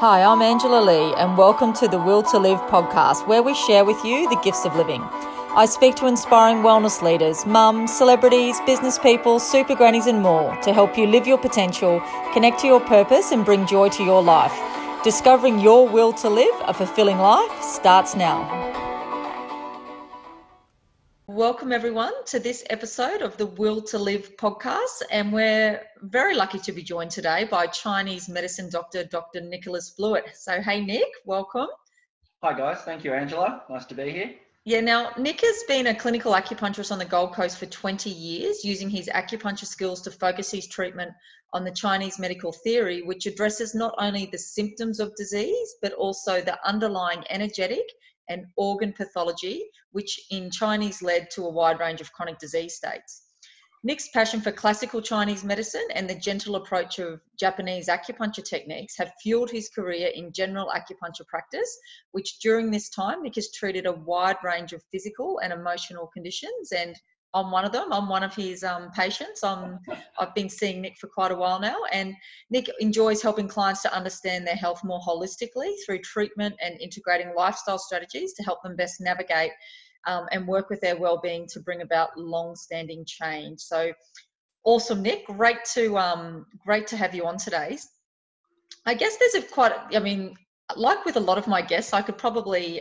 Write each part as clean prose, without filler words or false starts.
Hi, I'm Angela Lee and welcome to the Will to Live podcast, where we share with you the gifts of living. I speak to inspiring wellness leaders, mums, celebrities, business people, super grannies and more to help you live your potential, connect to your purpose and bring joy to your life. Discovering your will to live a fulfilling life starts now. Welcome everyone to this episode of the Will to Live podcast, and we're very lucky to be joined today by Chinese medicine doctor, Dr. Nicholas Blewett. So hey Nick, welcome. Hi guys, thank you Angela, nice to be here. Yeah, now Nick has been a clinical acupuncturist on the Gold Coast for 20 years, using his acupuncture skills to focus his treatment on the Chinese medical theory, which addresses not only the symptoms of disease, but also the underlying energetic and organ pathology, which in Chinese led to a wide range of chronic disease states. Nick's passion for classical Chinese medicine and the gentle approach of Japanese acupuncture techniques have fueled his career in general acupuncture practice, which during this time, Nick has treated a wide range of physical and emotional conditions. And I'm one of them. I'm one of his patients. I've been seeing Nick for quite a while now. And Nick enjoys helping clients to understand their health more holistically through treatment and integrating lifestyle strategies to help them best navigate and work with their wellbeing to bring about long-standing change. So awesome, Nick. Great to have you on today. I guess like with a lot of my guests, I could probably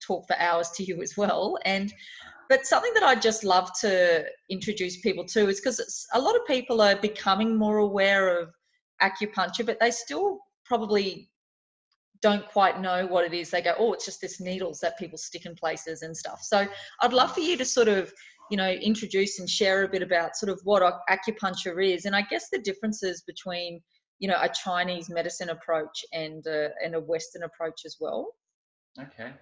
talk for hours to you as well. But something that I just love to introduce people to is because a lot of people are becoming more aware of acupuncture, but they still probably don't quite know what it is. They go, oh, it's just this needles that people stick in places and stuff. So I'd love for you to sort of, introduce and share a bit about sort of what acupuncture is. And I guess the differences between, a Chinese medicine approach and a Western approach as well. Okay.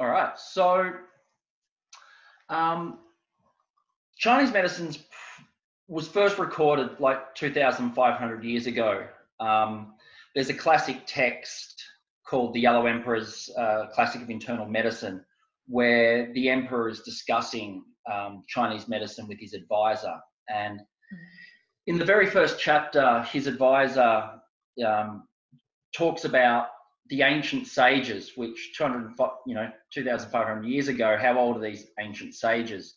All right. So Chinese medicine was first recorded like 2,500 years ago. There's a classic text called The Yellow Emperor's Classic of Internal Medicine, where the emperor is discussing Chinese medicine with his advisor. And in the very first chapter, his advisor talks about the ancient sages, which 2,500 years ago, how old are these ancient sages?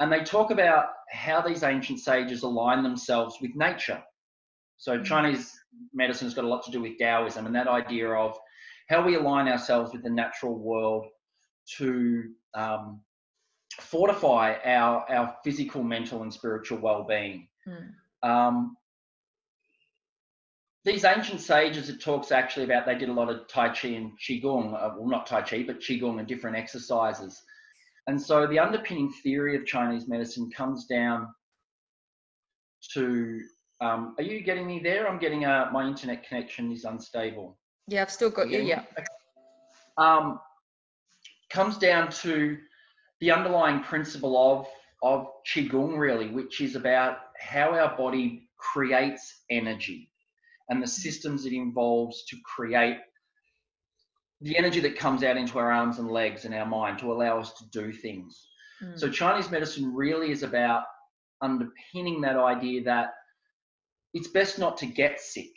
And they talk about how these ancient sages align themselves with nature. So Chinese medicine has got a lot to do with Taoism and that idea of how we align ourselves with the natural world to fortify our physical, mental and spiritual well-being. These ancient sages, it talks actually about, they did a lot of Tai Chi and Qigong, not Tai Chi, but Qigong and different exercises. And so the underpinning theory of Chinese medicine comes down to, are you getting me there? I'm getting, my internet connection is unstable. Yeah, I've still got you, yeah. Okay. Comes down to the underlying principle of Qigong really, which is about how our body creates energy. And the systems it involves to create the energy that comes out into our arms and legs and our mind to allow us to do things. So Chinese medicine really is about underpinning that idea that it's best not to get sick.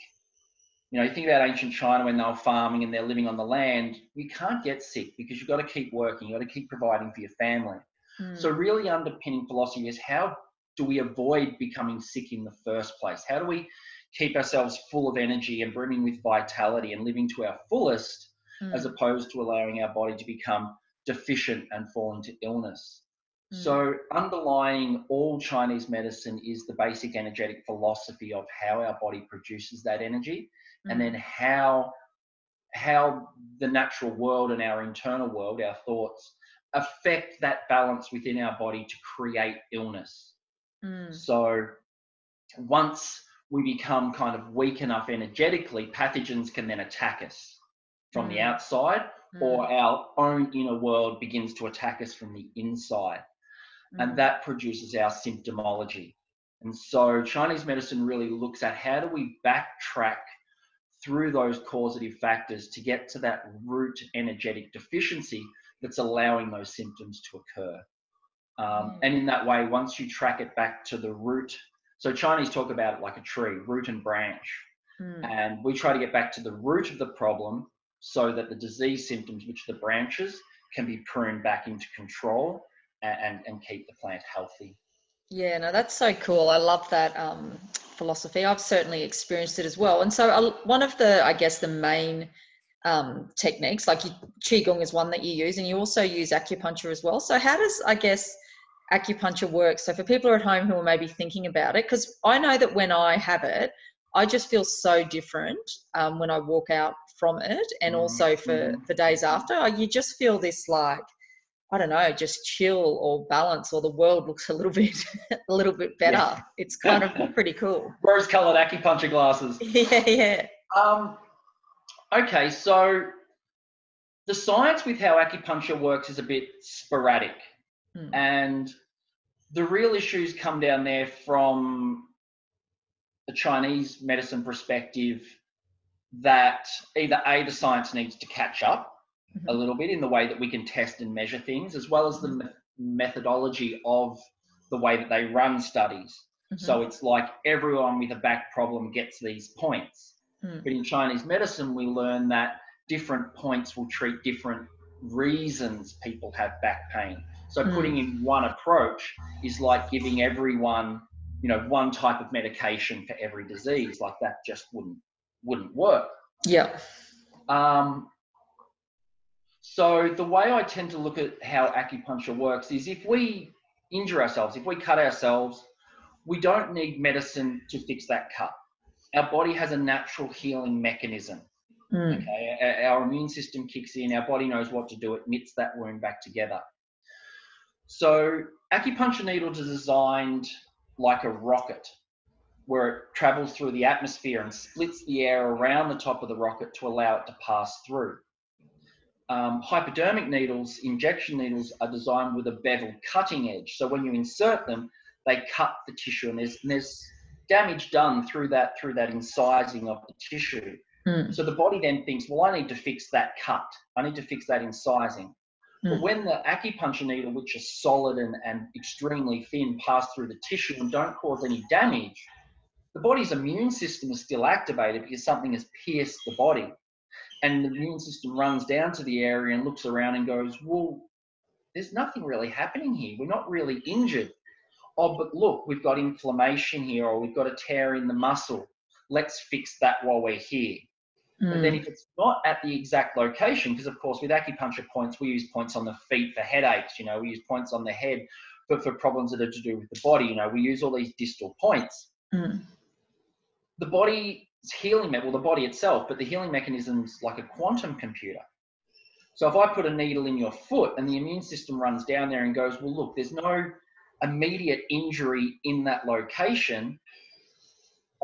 You think about ancient China when they were farming and they're living on the land, you can't get sick because you've got to keep working, you've got to keep providing for your family. So really underpinning philosophy is how do we avoid becoming sick in the first place? How do we keep ourselves full of energy and brimming with vitality and living to our fullest, as opposed to allowing our body to become deficient and fall into illness. So underlying all Chinese medicine is the basic energetic philosophy of how our body produces that energy, and then how the natural world and our internal world, our thoughts, affect that balance within our body to create illness. So once we become kind of weak enough energetically, pathogens can then attack us from the outside, or our own inner world begins to attack us from the inside. And that produces our symptomology. And so Chinese medicine really looks at how do we backtrack through those causative factors to get to that root energetic deficiency that's allowing those symptoms to occur. And in that way, once you track it back to the root. So Chinese talk about it like a tree, root and branch. And we try to get back to the root of the problem so that the disease symptoms, which are the branches, can be pruned back into control and keep the plant healthy. Yeah, no, that's so cool. I love that philosophy. I've certainly experienced it as well. And so one of the, I guess, the main techniques, like Qigong is one that you use, and you also use acupuncture as well. So how does, I guess, acupuncture work? So for people at home who are maybe thinking about it, because I know that when I have it, I just feel so different when I walk out from it, and also for days after, you just feel this, like, I don't know, just chill or balance, or the world looks a little bit better. Yeah. It's kind of pretty cool. Rose-coloured acupuncture glasses. Yeah, yeah. Okay, so the science with how acupuncture works is a bit sporadic, and the real issues come down there from the Chinese medicine perspective, that either A, the science needs to catch up a little bit in the way that we can test and measure things, as well as the methodology of the way that they run studies. So it's like everyone with a back problem gets these points. But in Chinese medicine, we learn that different points will treat different reasons people have back pain. So putting in one approach is like giving everyone, you know, one type of medication for every disease. Like, that just wouldn't work. Yeah. So the way I tend to look at how acupuncture works is, if we injure ourselves, if we cut ourselves, we don't need medicine to fix that cut. Our body has a natural healing mechanism. Okay? Our immune system kicks in, our body knows what to do, it knits that wound back together. So acupuncture needles are designed like a rocket, where it travels through the atmosphere and splits the air around the top of the rocket to allow it to pass through. Hypodermic needles, injection needles, are designed with a beveled cutting edge. So when you insert them, they cut the tissue, and there's damage done through that incising of the tissue. So the body then thinks, well, I need to fix that cut. I need to fix that incising. But when the acupuncture needle, which is solid and extremely thin, pass through the tissue and don't cause any damage, the body's immune system is still activated because something has pierced the body. And the immune system runs down to the area and looks around and goes, well, there's nothing really happening here. We're not really injured. Oh, but look, we've got inflammation here, or we've got a tear in the muscle. Let's fix that while we're here. But then if it's not at the exact location, because of course with acupuncture points, we use points on the feet for headaches, you know, we use points on the head for problems that are to do with the body, you know, we use all these distal points. The body's healing, well, the body itself, but the healing mechanism's like a quantum computer. So if I put a needle in your foot and the immune system runs down there and goes, well, look, there's no immediate injury in that location,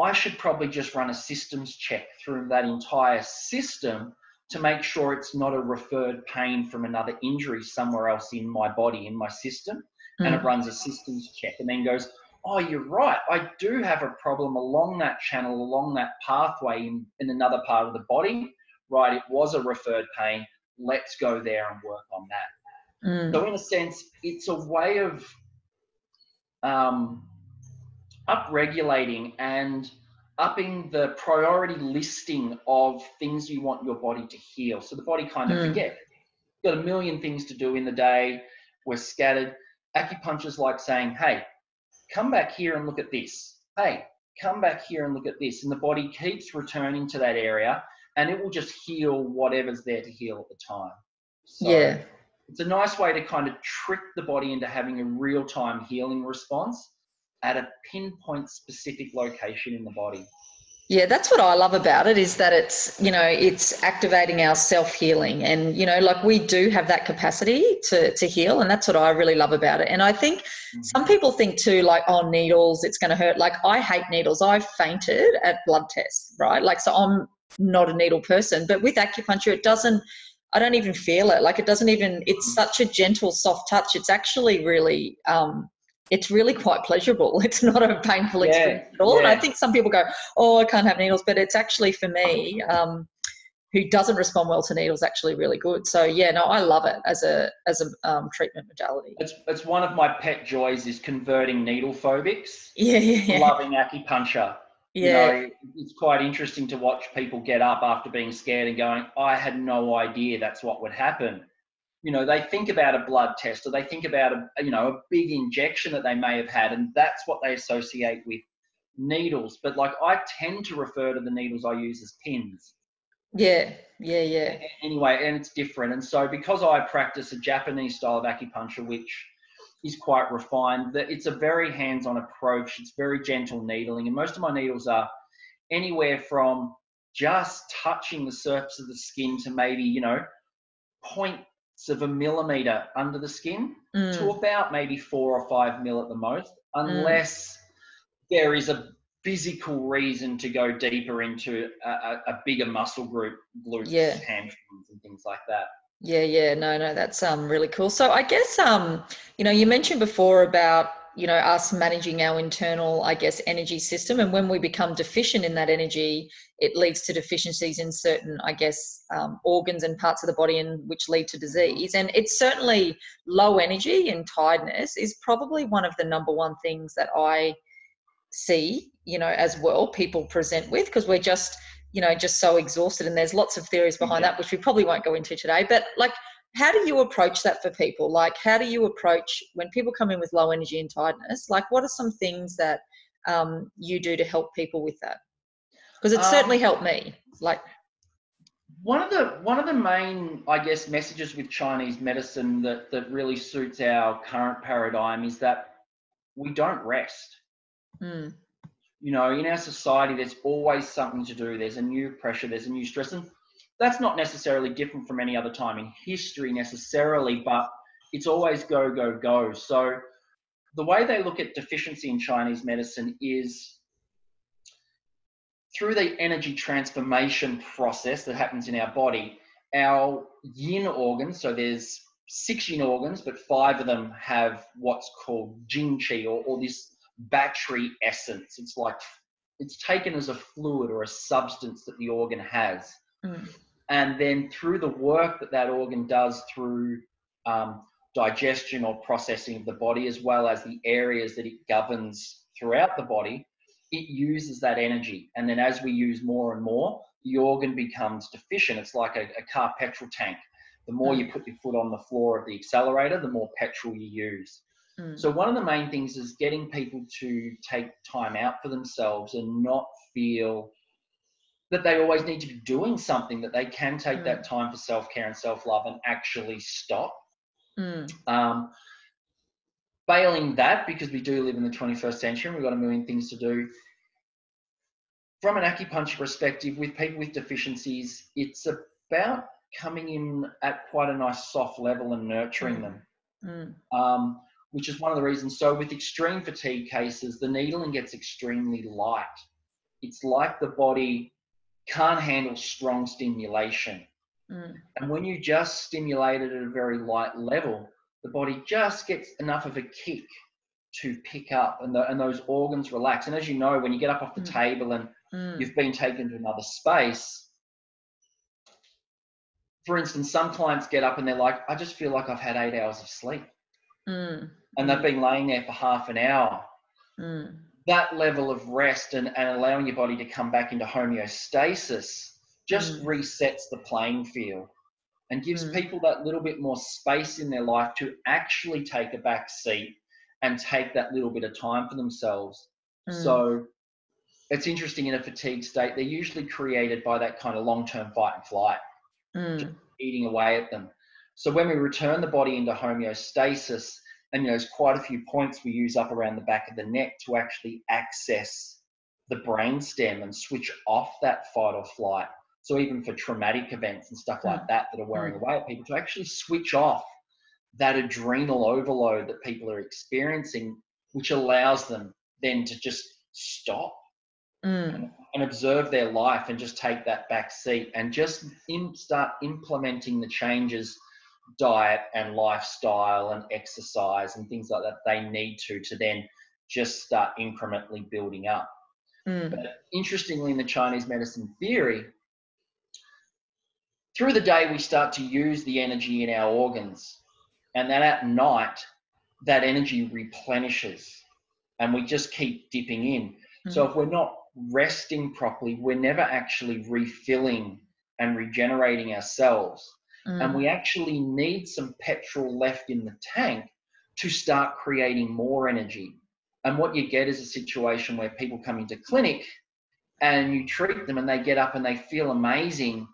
I should probably just run a systems check through that entire system to make sure it's not a referred pain from another injury somewhere else in my body, in my system. And it runs a systems check and then goes, oh, you're right, I do have a problem along that channel, along that pathway in another part of the body. Right, it was a referred pain. Let's go there and work on that. So in a sense, it's a way of upregulating and upping the priority listing of things you want your body to heal. So the body kind of forgets. You've got a million things to do in the day. We're scattered. Acupuncture's like saying, hey, come back here and look at this. Hey, come back here and look at this. And the body keeps returning to that area, and it will just heal whatever's there to heal at the time. So yeah. It's a nice way to kind of trick the body into having a real-time healing response at a pinpoint specific location in the body. Yeah, that's what I love about it, is that it's, you know, it's activating our self-healing, and, you know, like, we do have that capacity to heal, and that's what I really love about it. And I think some people think too, like, oh, needles, it's going to hurt. Like, I hate needles. I fainted at blood tests, right? Like, so I'm not a needle person, but with acupuncture, it doesn't, I don't even feel it. Like, it doesn't even, it's such a gentle, soft touch. It's actually really, it's really quite pleasurable. It's not a painful experience at all. Yeah. And I think some people go, oh, I can't have needles, but it's actually, for me, who doesn't respond well to needles, actually really good. So yeah, no, I love it as a treatment modality. It's one of my pet joys is converting needle phobics. Yeah, yeah, yeah. Loving acupuncture. Yeah. You know, it's quite interesting to watch people get up after being scared and going, I had no idea that's what would happen. You know, they think about a blood test, or they think about a big injection that they may have had, and that's what they associate with needles. But like, I tend to refer to the needles I use as pins. Yeah. Anyway, and it's different. And so because I practice a Japanese style of acupuncture, which is quite refined, that it's a very hands-on approach. It's very gentle needling. And most of my needles are anywhere from just touching the surface of the skin to maybe, you know, points of a millimeter under the skin to about maybe 4 or 5 mil at the most, unless there is a physical reason to go deeper into a bigger muscle group, glutes, hamstrings and things like that. No, that's really cool. So I guess, you know, you mentioned before about, you know, us managing our internal, I guess, energy system. And when we become deficient in that energy, it leads to deficiencies in certain, I guess, organs and parts of the body, and which lead to disease. And it's certainly low energy, and tiredness is probably one of the number one things that I see, you know, as well, people present with, because we're just, you know, just so exhausted. And there's lots of theories behind that, which we probably won't go into today. But like, how do you approach that for people? Like, how do you approach when people come in with low energy and tiredness? Like, what are some things that you do to help people with that? Because it certainly helped me. Like, one of the main, I guess, messages with Chinese medicine that really suits our current paradigm is that we don't rest. You know, in our society, there's always something to do. There's a new pressure, there's a new stress. And that's not necessarily different from any other time in history necessarily, but it's always go, go, go. So the way they look at deficiency in Chinese medicine is through the energy transformation process that happens in our body, our yin organs, so there's 6 yin organs, but 5 of them have what's called jing qi, or this battery essence. It's like, it's taken as a fluid or a substance that the organ has. And then through the work that organ does through digestion or processing of the body, as well as the areas that it governs throughout the body, it uses that energy. And then as we use more and more, the organ becomes deficient. It's like a car petrol tank. The more you put your foot on the floor of the accelerator, the more petrol you use. So one of the main things is getting people to take time out for themselves and not feel that they always need to be doing something, that they can take that time for self-care and self-love and actually stop. Failing that, because we do live in the 21st century, we've got a million things to do. From an acupuncture perspective, with people with deficiencies, it's about coming in at quite a nice soft level and nurturing them. Which is one of the reasons. So with extreme fatigue cases, the needling gets extremely light. It's like the body can't handle strong stimulation. And when you just stimulate it at a very light level, the body just gets enough of a kick to pick up, and those organs relax. And as you know, when you get up off the table and you've been taken to another space, for instance, some clients get up and they're like, I just feel like I've had 8 hours of sleep. And they've been laying there for half an hour. That level of rest and allowing your body to come back into homeostasis just resets the playing field and gives people that little bit more space in their life to actually take a back seat and take that little bit of time for themselves. So it's interesting, in a fatigue state, they're usually created by that kind of long-term fight and flight, just eating away at them. So when we return the body into homeostasis, and you know, there's quite a few points we use up around the back of the neck to actually access the brainstem and switch off that fight or flight. So even for traumatic events and stuff like that are wearing away at people, to actually switch off that adrenal overload that people are experiencing, which allows them then to just stop and observe their life and just take that back seat and just start implementing the changes, diet and lifestyle and exercise and things like that they need to then just start incrementally building up. But interestingly, in the Chinese medicine theory, through the day we start to use the energy in our organs, and then at night that energy replenishes and we just keep dipping in. So if we're not resting properly, we're never actually refilling and regenerating ourselves. Mm. And we actually need some petrol left in the tank to start creating more energy. And what you get is a situation where people come into clinic and you treat them and they get up and they feel amazing.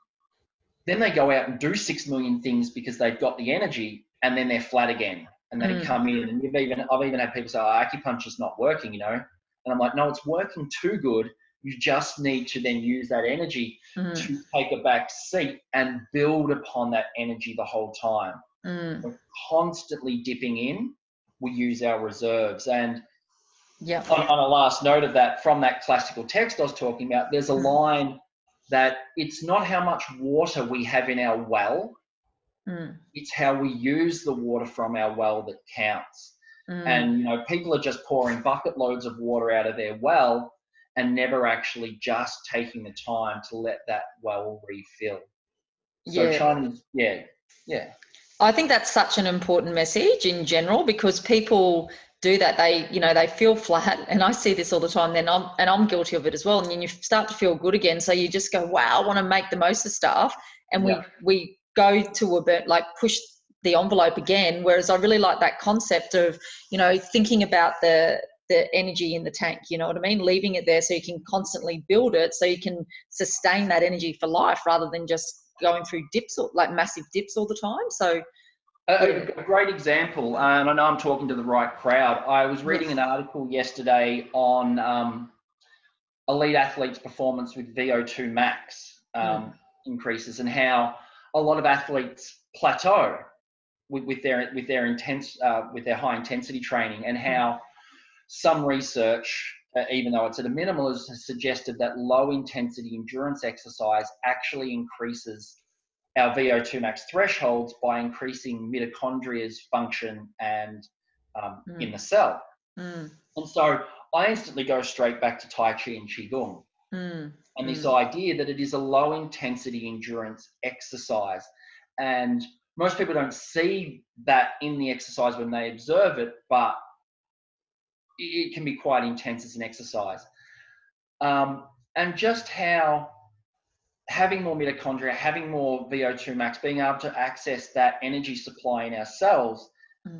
Then they go out and do 6 million things because they've got the energy, and then they're flat again. And they come in, and I've even had people say, oh, acupuncture's not working, you know? And I'm like, no, it's working too good. You just need to then use that energy to take a back seat and build upon that energy the whole time. Mm. We're constantly dipping in. We use our reserves. And on a last note of that, from that classical text I was talking about, there's a line that it's not how much water we have in our well, it's how we use the water from our well that counts. And, you know, people are just pouring bucket loads of water out of their well and never actually just taking the time to let that well refill. So I think that's such an important message in general, because people do that. They, you know, they feel flat, and I see this all the time. Then I'm guilty of it as well. And then you start to feel good again. So you just go, wow, I want to make the most of stuff. And we go to push the envelope again. Whereas I really like that concept of, you know, thinking about the energy in the tank, you know what I mean? Leaving it there so you can constantly build it, so you can sustain that energy for life rather than just going through dips, or like massive dips all the time. So a great example, and I know I'm talking to the right crowd. I was reading an article yesterday on elite athletes' performance with VO2 max increases, and how a lot of athletes plateau with their high intensity training, and how some research, even though it's at a minimal, has suggested that low intensity endurance exercise actually increases our VO2 max thresholds by increasing mitochondria's function and in the cell. And so I instantly go straight back to Tai Chi and Qigong and this idea that it is a low intensity endurance exercise. And most people don't see that in the exercise when they observe it, but it can be quite intense as an exercise. And just how having more mitochondria, having more VO2 max, being able to access that energy supply in our cells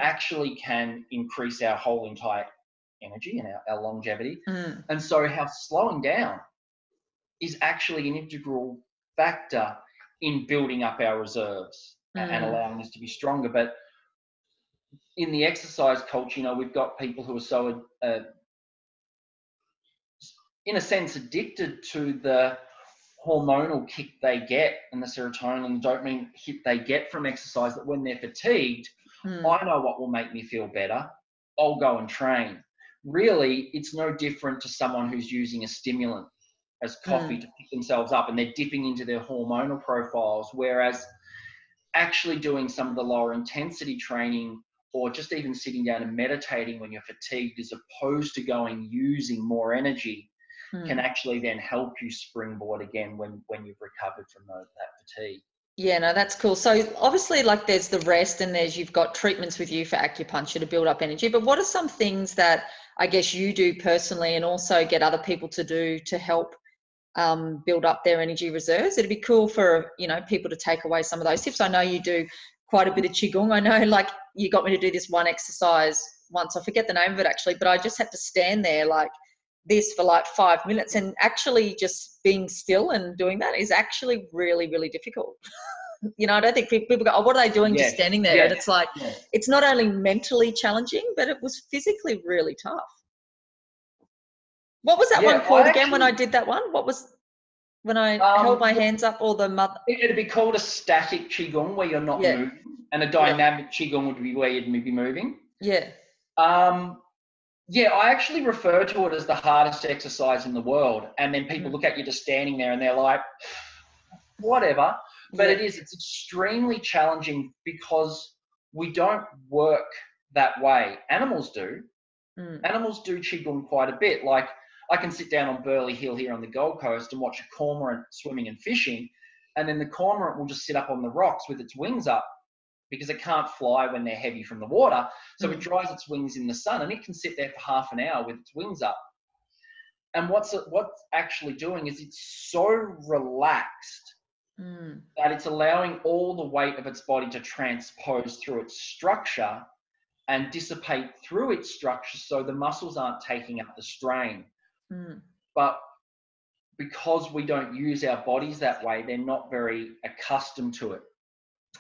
actually can increase our whole entire energy and our longevity. And so how slowing down is actually an integral factor in building up our reserves and allowing us to be stronger. But in the exercise culture, you know, we've got people who are so, in a sense, addicted to the hormonal kick they get and the serotonin and dopamine hit they get from exercise, that when they're fatigued, I know what will make me feel better. I'll go and train. Really, it's no different to someone who's using a stimulant as coffee to pick themselves up, and they're dipping into their hormonal profiles, whereas actually doing some of the lower intensity training, or just even sitting down and meditating when you're fatigued, as opposed to going using more energy, can actually then help you springboard again when you've recovered from that fatigue. Yeah, no, that's cool. So obviously, like, there's the rest, and there's, you've got treatments with you for acupuncture to build up energy. But what are some things that I guess you do personally, and also get other people to do to help build up their energy reserves? It'd be cool for, you know, people to take away some of those tips. I know you do quite a bit of Qigong. I know, like, you got me to do this one exercise once. I forget the name of it actually, but I just had to stand there like this for like 5 minutes, and actually just being still and doing that is actually really, really difficult. You know, I don't think people go, oh, what are they doing just standing there? And it's like, it's not only mentally challenging, but it was physically really tough. What was that one called again when I did that one? What was... when I held my hands up, or the mother... It'd be called a static Qigong, where you're not moving, and a dynamic Qigong would be where you'd be moving. I actually refer to it as the hardest exercise in the world, and then people look at you just standing there and they're like, whatever. But it's extremely challenging because we don't work that way. Animals do. Animals do Qigong quite a bit. Like, I can sit down on Burleigh Hill here on the Gold Coast and watch a cormorant swimming and fishing, and then the cormorant will just sit up on the rocks with its wings up, because it can't fly when they're heavy from the water. So it dries its wings in the sun, and it can sit there for half an hour with its wings up. And what's actually doing is it's so relaxed that it's allowing all the weight of its body to transpose through its structure and dissipate through its structure, so the muscles aren't taking up the strain. But because we don't use our bodies that way, they're not very accustomed to it.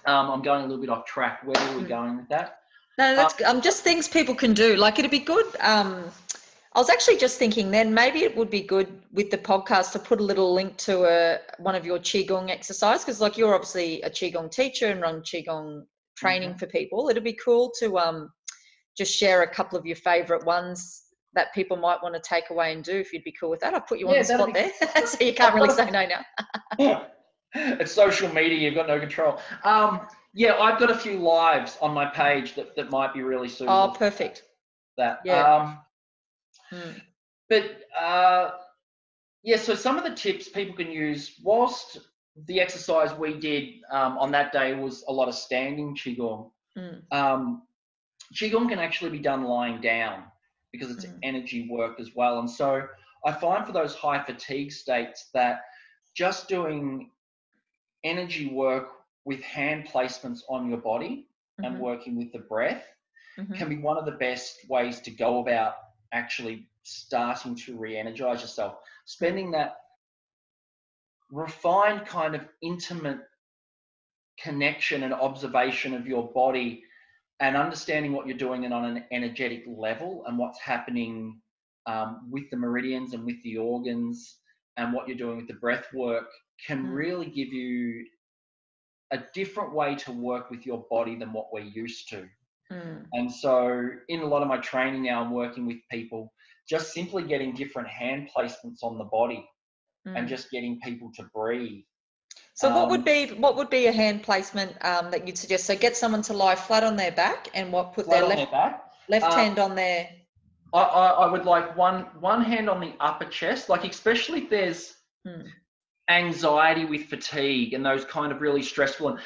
I'm going a little bit off track. Where are we going with that? No, that's just things people can do. Like, it'd be good. I was actually just thinking then maybe it would be good with the podcast to put a little link to one of your Qigong exercise, because like you're obviously a Qigong teacher and run Qigong training for people. It'd be cool to just share a couple of your favourite ones that people might want to take away and do, if you'd be cool with that. I'll put you on the spot there. So you can't really say no now. It's social media. You've got no control. Yeah, I've got a few lives on my page that might be really suitable. Oh, perfect. So some of the tips people can use, whilst the exercise we did on that day was a lot of standing Qigong. Qigong can actually be done lying down, because it's energy work as well. And so I find for those high fatigue states that just doing energy work with hand placements on your body and working with the breath can be one of the best ways to go about actually starting to re-energize yourself. Spending that refined kind of intimate connection and observation of your body and understanding what you're doing and on an energetic level and what's happening with the meridians and with the organs and what you're doing with the breath work can really give you a different way to work with your body than what we're used to. And so in a lot of my training now, I'm working with people just simply getting different hand placements on the body and just getting people to breathe. So what would be a hand placement that you'd suggest? So get someone to lie flat on their back, and put their left hand on their... I would like one hand on the upper chest, like especially if there's anxiety with fatigue and those kind of really stressful and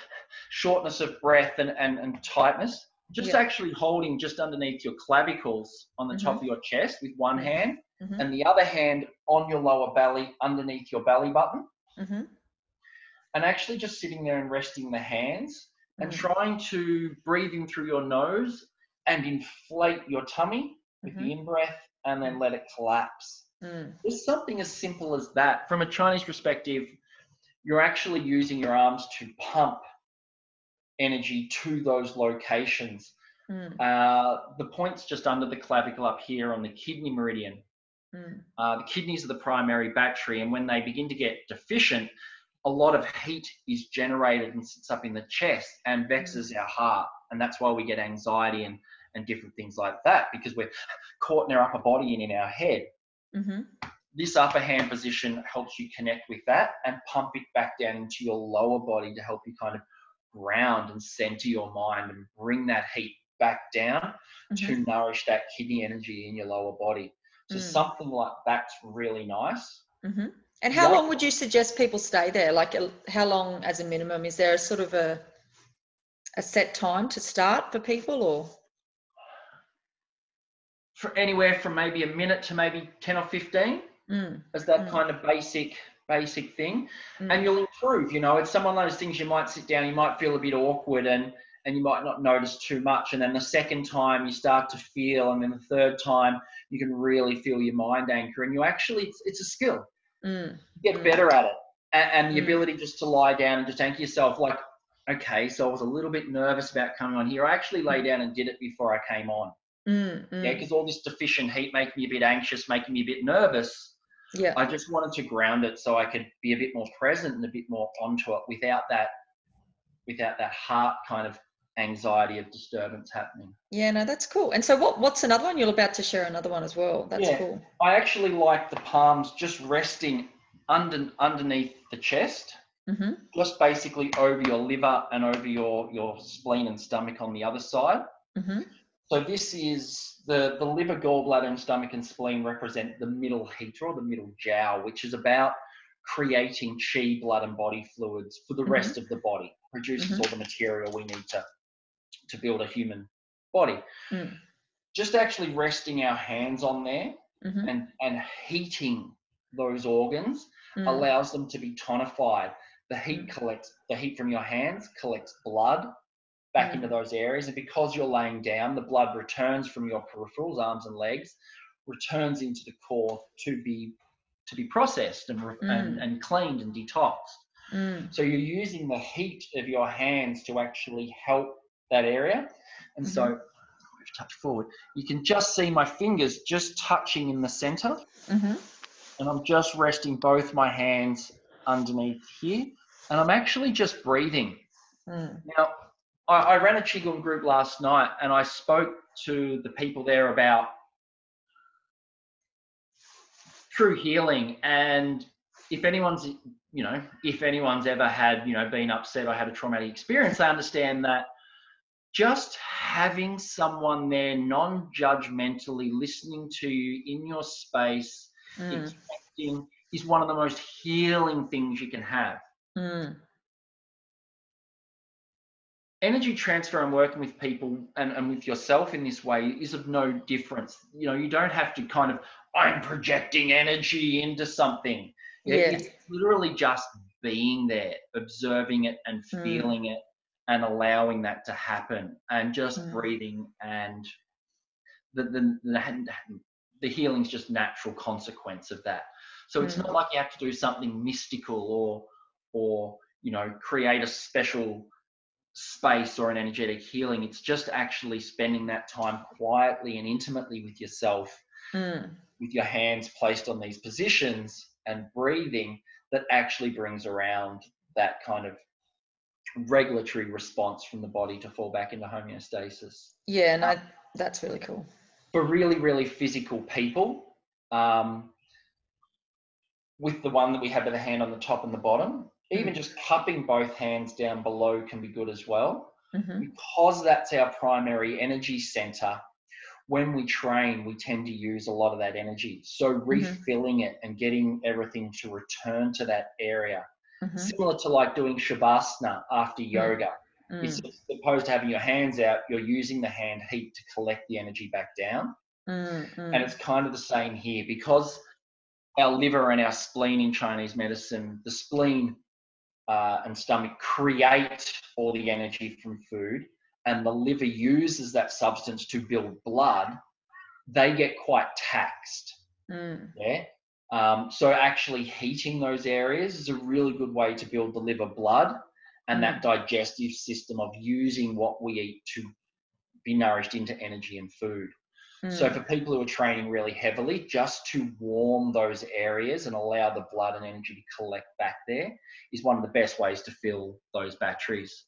shortness of breath and tightness. Just actually holding just underneath your clavicles on the top of your chest with one hand and the other hand on your lower belly underneath your belly button. And actually just sitting there and resting the hands and trying to breathe in through your nose and inflate your tummy with the in-breath and then let it collapse. There's something as simple as that. From a Chinese perspective, you're actually using your arms to pump energy to those locations. The point's just under the clavicle up here on the kidney meridian. The kidneys are the primary battery, and when they begin to get deficient, a lot of heat is generated and sits up in the chest and vexes our heart. And that's why we get anxiety and different things like that, because we're caught in our upper body and in our head. This upper hand position helps you connect with that and pump it back down into your lower body to help you kind of ground and center your mind and bring that heat back down to nourish that kidney energy in your lower body. So something like that's really nice. And how long would you suggest people stay there? Like, how long as a minimum? Is there a sort of a set time to start for people, or? For anywhere from maybe a minute to maybe 10 or 15 as that kind of basic thing. And you'll improve, you know. It's some of those things you might sit down, you might feel a bit awkward and you might not notice too much. And then the second time you start to feel, and then the third time you can really feel your mind anchor. And you actually, it's a skill. Get better at it, and the ability just to lie down and just anchor yourself. Like, okay, so I was a little bit nervous about coming on here. I actually lay down and did it before I came on. Yeah, because all this deficient heat making me a bit anxious, making me a bit nervous. Yeah, I just wanted to ground it so I could be a bit more present and a bit more onto it without that heart kind of anxiety of disturbance happening. Yeah, no, that's cool. And so what's another one? You're about to share another one as well. That's cool. I actually like the palms just resting underneath the chest, just basically over your liver and over your spleen and stomach on the other side. So this is the liver, gallbladder and stomach and spleen represent the middle heater, or the middle jowl, which is about creating chi, blood and body fluids for the rest of the body. Produces all the material we need to build a human body. Just actually resting our hands on there mm-hmm. and heating those organs allows them to be tonified. The heat collects, the heat from your hands collects blood back into those areas, and because you're laying down, the blood returns from your peripherals, arms and legs, returns into the core to be processed and cleaned and detoxed. So you're using the heat of your hands to actually help that area. And so we've touched forward. You can just see my fingers just touching in the center. And I'm just resting both my hands underneath here. And I'm actually just breathing. Now, I ran a Qigong group last night, and I spoke to the people there about true healing. And if anyone's, you know, if anyone's ever had, you know, been upset or had a traumatic experience, I understand that just having someone there non-judgmentally listening to you in your space, interacting, is one of the most healing things you can have. Energy transfer and working with people and with yourself in this way is of no difference. You know, you don't have to kind of, I'm projecting energy into something. It's literally just being there, observing it and feeling it and allowing that to happen, and just breathing, and the healing is just natural consequence of that. So it's not like you have to do something mystical or, you know, create a special space or an energetic healing. It's just actually spending that time quietly and intimately with yourself, with your hands placed on these positions and breathing, that actually brings around that kind of regulatory response from the body to fall back into homeostasis. Yeah, and that's really cool. For really, really physical people, with the one that we have with the hand on the top and the bottom, even just cupping both hands down below can be good as well, because that's our primary energy center. When we train, we tend to use a lot of that energy. So refilling it and getting everything to return to that area. Similar to like doing shavasana after yoga. It's as opposed to having your hands out, you're using the hand heat to collect the energy back down. And it's kind of the same here, because our liver and our spleen in Chinese medicine, the spleen and stomach create all the energy from food, and the liver uses that substance to build blood, they get quite taxed. So actually heating those areas is a really good way to build the liver blood and that digestive system of using what we eat to be nourished into energy and food. So for people who are training really heavily, just to warm those areas and allow the blood and energy to collect back there is one of the best ways to fill those batteries.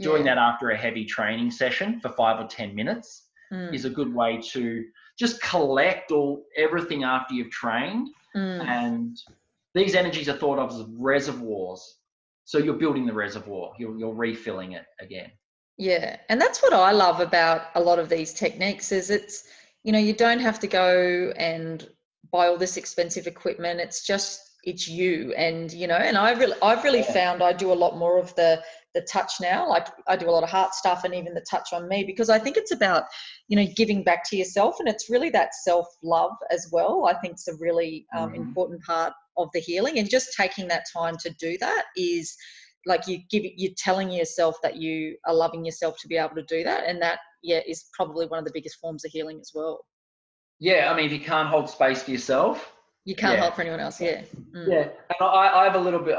Doing that after a heavy training session for 5 or 10 minutes is a good way to just collect everything after you've trained. And these energies are thought of as reservoirs. So you're building the reservoir, you're refilling it again. Yeah. And that's what I love about a lot of these techniques is it's, you know, you don't have to go and buy all this expensive equipment. It's just, it's you. And, you know, and I've really found I do a lot more of the touch now. Like I do a lot of heart stuff and even the touch on me, because I think it's about, you know, giving back to yourself, and it's really that self-love as well. I think it's a really important part of the healing, and just taking that time to do that is like you're telling yourself that you are loving yourself to be able to do that. And that is probably one of the biggest forms of healing as well. Yeah. I mean, if you can't hold space for yourself, you can't help for anyone else. Yeah. And I have a little bit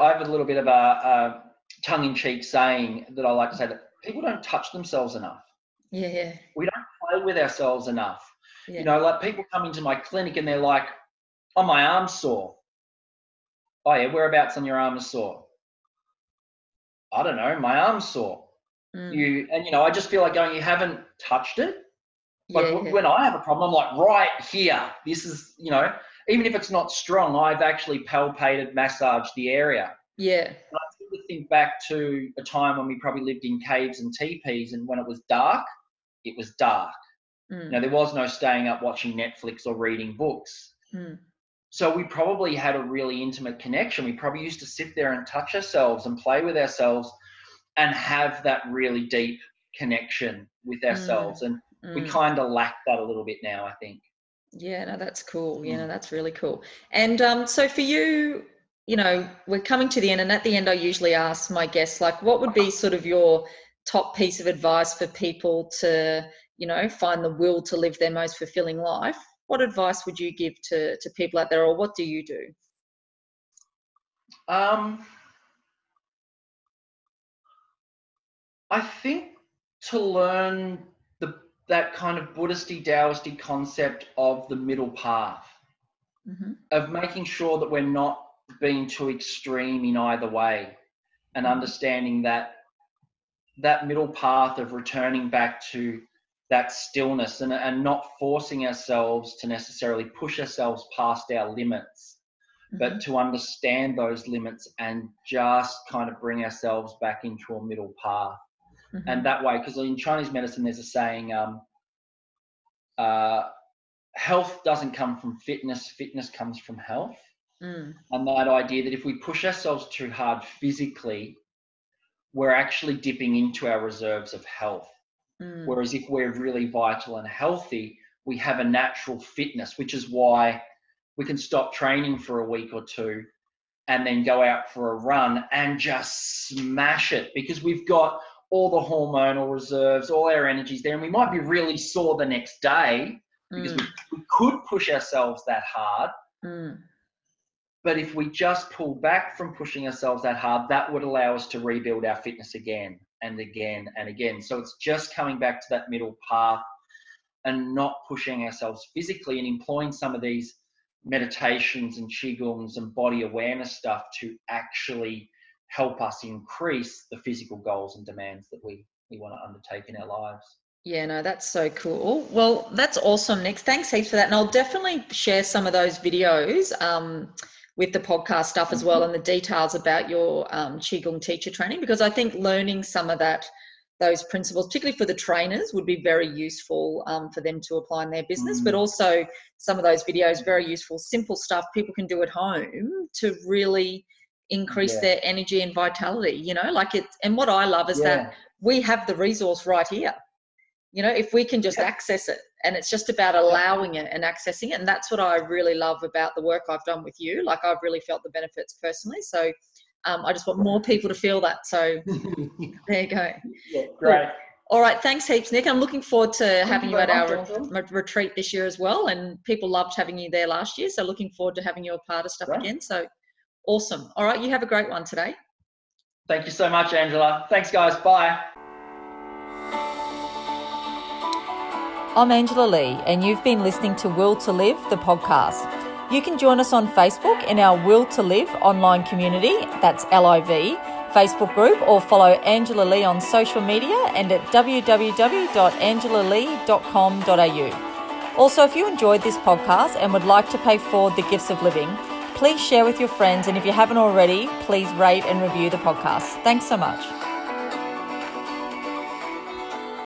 of a tongue-in-cheek saying that I like to say, that people don't touch themselves enough. Yeah. We don't play with ourselves enough. Yeah. You know, like people come into my clinic and they're like, "Oh, my arm's sore." "Oh yeah, whereabouts on your arm is sore?" "I don't know, my arm's sore." You know, I just feel like going, you haven't touched it. Like when I have a problem, I'm like, right here, this is, you know, even if it's not strong, I've actually palpated, massaged the area. Yeah. And I tend to think back to a time when we probably lived in caves and teepees, and when it was dark, it was dark. Now, there was no staying up watching Netflix or reading books. So we probably had a really intimate connection. We probably used to sit there and touch ourselves and play with ourselves and have that really deep connection with ourselves. And we kind of lack that a little bit now, I think. Yeah, no, that's cool. Yeah, no, that's really cool. And so for you, you know, we're coming to the end, and at the end I usually ask my guests, like, what would be sort of your top piece of advice for people to, you know, find the will to live their most fulfilling life? What advice would you give to people out there, or what do you do? I think to learn that kind of Buddhisty, Taoisty concept of the middle path, mm-hmm. of making sure that we're not being too extreme in either way, and understanding that that middle path of returning back to that stillness, and not forcing ourselves to necessarily push ourselves past our limits, mm-hmm. but to understand those limits and just kind of bring ourselves back into a middle path. Mm-hmm. And that way, because in Chinese medicine, there's a saying, health doesn't come from fitness, fitness comes from health. Mm. And that idea that if we push ourselves too hard physically, we're actually dipping into our reserves of health. Mm. Whereas if we're really vital and healthy, we have a natural fitness, which is why we can stop training for a week or two and then go out for a run and just smash it, because we've got all the hormonal reserves, all our energies there, and we might be really sore the next day because we could push ourselves that hard. Mm. But if we just pull back from pushing ourselves that hard, that would allow us to rebuild our fitness again and again and again. So it's just coming back to that middle path and not pushing ourselves physically, and employing some of these meditations and Qigongs and body awareness stuff to actually help us increase the physical goals and demands that we want to undertake in our lives. Yeah, no, that's so cool. Well, that's awesome, Nick. Thanks heaps for that. And I'll definitely share some of those videos with the podcast stuff as well, and the details about your Qigong teacher training, because I think learning some of those principles, particularly for the trainers, would be very useful for them to apply in their business, but also some of those videos, very useful, simple stuff people can do at home to really increase their energy and vitality, you know, like it. And what I love is that we have the resource right here, you know, if we can just access it, and it's just about allowing it and accessing it. And that's what I really love about the work I've done with you. Like, I've really felt the benefits personally. So I just want more people to feel that. So there you go. Yeah, great. All right. Thanks heaps, Nick. I'm looking forward to having you at our retreat this year as well. And people loved having you there last year. So looking forward to having you a part of stuff again. So awesome. All right. You have a great one today. Thank you so much, Angela. Thanks, guys. Bye. I'm Angela Lee, and you've been listening to Will to Live, the podcast. You can join us on Facebook in our Will to Live online community. That's LIV Facebook group, or follow Angela Lee on social media and at www.angelalee.com.au. Also, if you enjoyed this podcast and would like to pay forward the gifts of living, please share with your friends, and if you haven't already, please rate and review the podcast. Thanks so much.